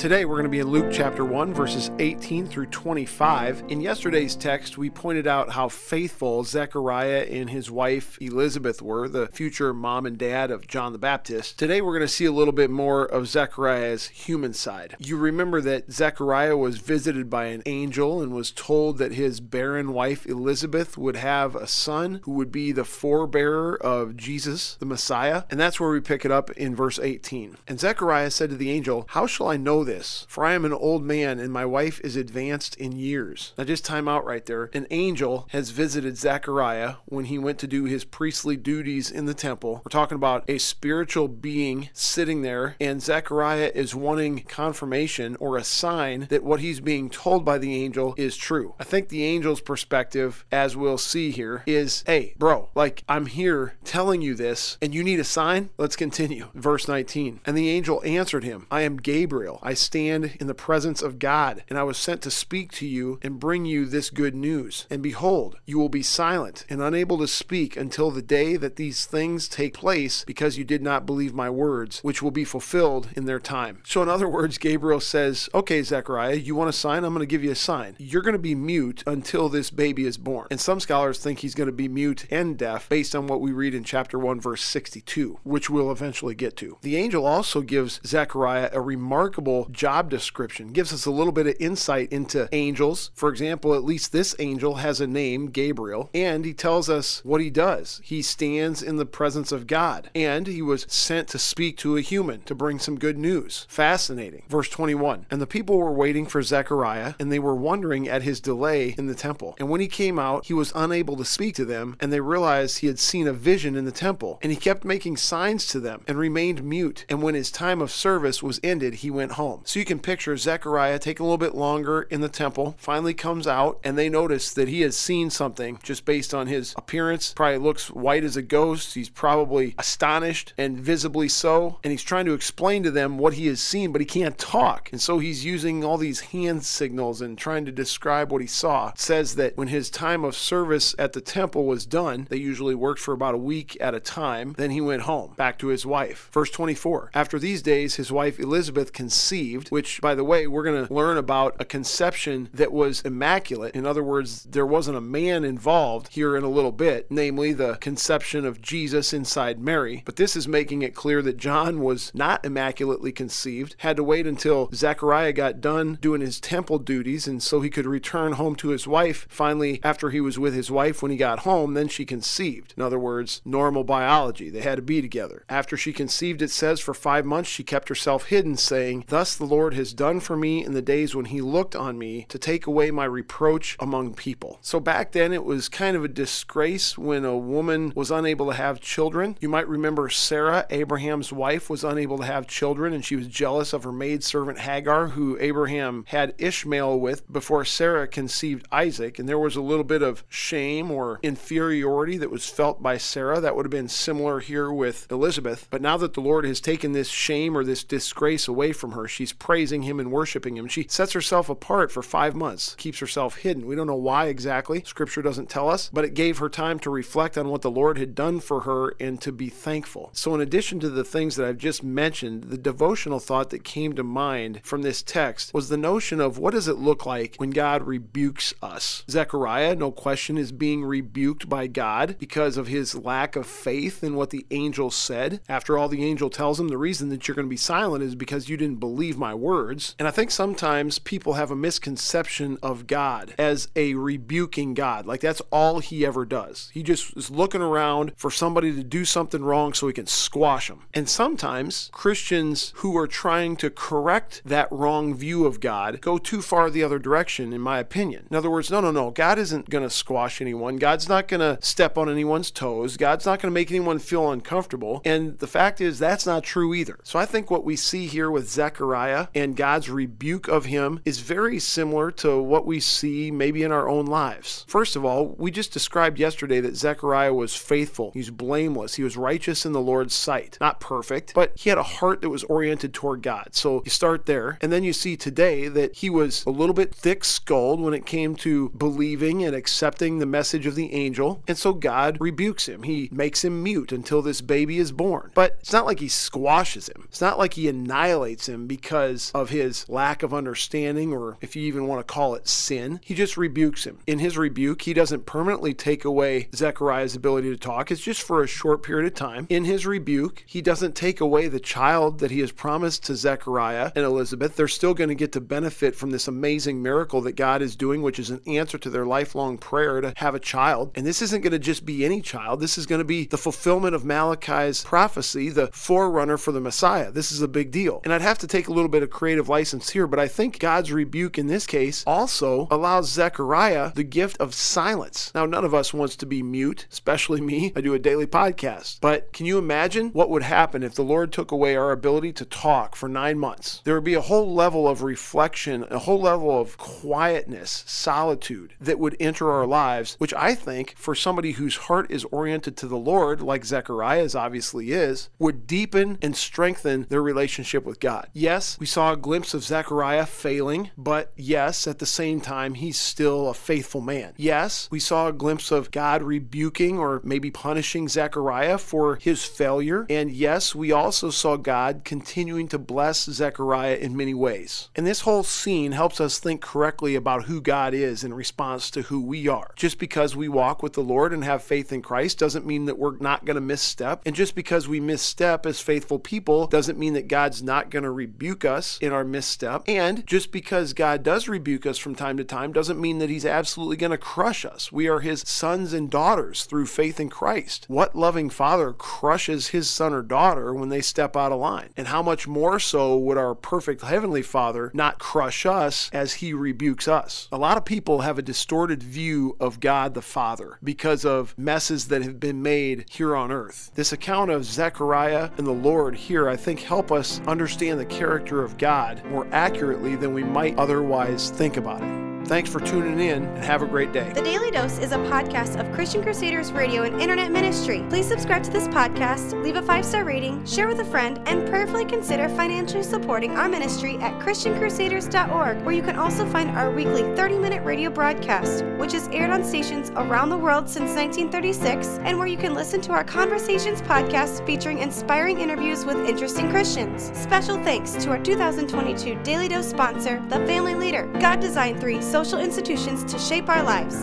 Today we're going to be in Luke chapter 1, verses 18 through 25. In yesterday's text, we pointed out how faithful Zechariah and his wife Elizabeth were, the future mom and dad of John the Baptist. Today we're going to see a little bit more of Zechariah's human side. You remember that Zechariah was visited by an angel and was told that his barren wife Elizabeth would have a son who would be the forebearer of Jesus, the Messiah. And that's where we pick it up in verse 18. And Zechariah said to the angel, "How shall I know this? For I am an old man, and my wife is advanced in years." Now just time out right there. An angel has visited Zechariah when he went to do his priestly duties in the temple. We're talking about a spiritual being sitting there, and Zechariah is wanting confirmation or a sign that what he's being told by the angel is true. I think the angel's perspective, as we'll see here, is, hey, bro, like, I'm here telling you this, and you need a sign? Let's continue. Verse 19, and the angel answered him, "I am Gabriel. I stand in the presence of God, and I was sent to speak to you and bring you this good news. And behold, you will be silent and unable to speak until the day that these things take place, because you did not believe my words, which will be fulfilled in their time." So in other words, Gabriel says, okay, Zechariah, you want a sign? I'm going to give you a sign. You're going to be mute until this baby is born. And some scholars think he's going to be mute and deaf based on what we read in chapter 1, verse 62, which we'll eventually get to. The angel also gives Zechariah a remarkable job description, gives us a little bit of insight into angels. For example, at least this angel has a name, Gabriel, and he tells us what he does. He stands in the presence of God, and he was sent to speak to a human to bring some good news. Fascinating. Verse 21, and the people were waiting for Zechariah, and they were wondering at his delay in the temple. And when he came out, he was unable to speak to them, and they realized he had seen a vision in the temple, and he kept making signs to them and remained mute. And when his time of service was ended, he went home. So you can picture Zechariah taking a little bit longer in the temple, finally comes out, and they notice that he has seen something just based on his appearance. Probably looks white as a ghost. He's probably astonished, and visibly so, and he's trying to explain to them what he has seen, but he can't talk. And so he's using all these hand signals and trying to describe what he saw. It says that when his time of service at the temple was done, they usually worked for about a week at a time, then he went home, back to his wife. Verse 24, after these days, his wife Elizabeth conceived, which, by the way, we're going to learn about a conception that was immaculate. In other words, there wasn't a man involved here in a little bit, namely the conception of Jesus inside Mary. But this is making it clear that John was not immaculately conceived, had to wait until Zechariah got done doing his temple duties, and so he could return home to his wife. Finally, after he was with his wife, when he got home, then she conceived. In other words, normal biology. They had to be together. After she conceived, it says, for 5 months she kept herself hidden, saying, "Thus the Lord has done for me in the days when he looked on me to take away my reproach among people." So back then it was kind of a disgrace when a woman was unable to have children. You might remember Sarah, Abraham's wife, was unable to have children, and she was jealous of her maidservant Hagar, who Abraham had Ishmael with before Sarah conceived Isaac. And there was a little bit of shame or inferiority that was felt by Sarah. That would have been similar here with Elizabeth. But now that the Lord has taken this shame or this disgrace away from her, she's praising him and worshiping him. She sets herself apart for 5 months, keeps herself hidden. We don't know why exactly. Scripture doesn't tell us, but it gave her time to reflect on what the Lord had done for her and to be thankful. So in addition to the things that I've just mentioned, the devotional thought that came to mind from this text was the notion of, what does it look like when God rebukes us? Zechariah, no question, is being rebuked by God because of his lack of faith in what the angel said. After all, the angel tells him the reason that you're going to be silent is because you didn't believe my words. And I think sometimes people have a misconception of God as a rebuking God. Like, that's all he ever does. He just is looking around for somebody to do something wrong so he can squash them. And sometimes Christians who are trying to correct that wrong view of God go too far the other direction, in my opinion. In other words, no, God isn't going to squash anyone. God's not going to step on anyone's toes. God's not going to make anyone feel feel uncomfortable. And the fact is, that's not true either. So I think what we see here with Zechariah and God's rebuke of him is very similar to what we see maybe in our own lives. First of all, we just described yesterday that Zechariah was faithful. He's blameless. He was righteous in the Lord's sight. Not perfect, but he had a heart that was oriented toward God. So you start there. And then you see today that he was a little bit thick-skulled when it came to believing and accepting the message of the angel. And so God rebukes him. He makes him mute until this baby is born. But it's not like he squashes him. It's not like he annihilates him because of his lack of understanding, or if you even want to call it sin. He just rebukes him. In his rebuke, he doesn't permanently take away Zechariah's ability to talk. It's just for a short period of time. In his rebuke, he doesn't take away the child that he has promised to Zechariah and Elizabeth. They're still going to get to benefit from this amazing miracle that God is doing, which is an answer to their lifelong prayer to have a child. And this isn't going to just be any child. This is going to be the fulfillment of Malachi's prophecy, the forerunner for the Messiah. This is a big deal. And I'd have to take a little bit of creative license here, but I think God's rebuke in this case also allows Zechariah the gift of silence. Now, none of us wants to be mute, especially me. I do a daily podcast. But can you imagine what would happen if the Lord took away our ability to talk for 9 months? There would be a whole level of reflection, a whole level of quietness, solitude that would enter our lives, which I think for somebody whose heart is oriented to the Lord, like Zechariah's obviously is, would deepen and strengthen their relationship with God. Yes, we saw a glimpse of Zechariah failing, but yes, at the same time, he's still a faithful man. Yes, we saw a glimpse of God rebuking or maybe punishing Zechariah for his failure. And yes, we also saw God continuing to bless Zechariah in many ways. And this whole scene helps us think correctly about who God is in response to who we are. Just because we walk with the Lord and have faith in Christ doesn't mean that we're not going to misstep. And just because we misstep as faithful people doesn't mean that God's not going to rebuke us in our misstep. And just because God does rebuke us from time to time doesn't mean that he's absolutely going to crush us. We are his sons and daughters through faith in Christ. What loving father crushes his son or daughter when they step out of line? And how much more so would our perfect heavenly Father not crush us as he rebukes us? A lot of people have a distorted view of God the Father because of messes that have been made here on earth. This account of Zechariah and the Lord here, I think, help us understand the character of God more accurately than we might otherwise think about it. Thanks for tuning in and have a great day. The Daily Dose is a podcast of Christian Crusaders Radio and Internet Ministry. Please subscribe to this podcast, leave a 5-star rating, share with a friend, and prayerfully consider financially supporting our ministry at ChristianCrusaders.org, where you can also find our weekly 30-minute radio broadcast, which is aired on stations around the world since 1936, and where you can listen to our Conversations podcast featuring inspiring interviews with interesting Christians. Special thanks to our 2022 Daily Dose sponsor, The Family Leader. God designed 3 social institutions to shape our lives: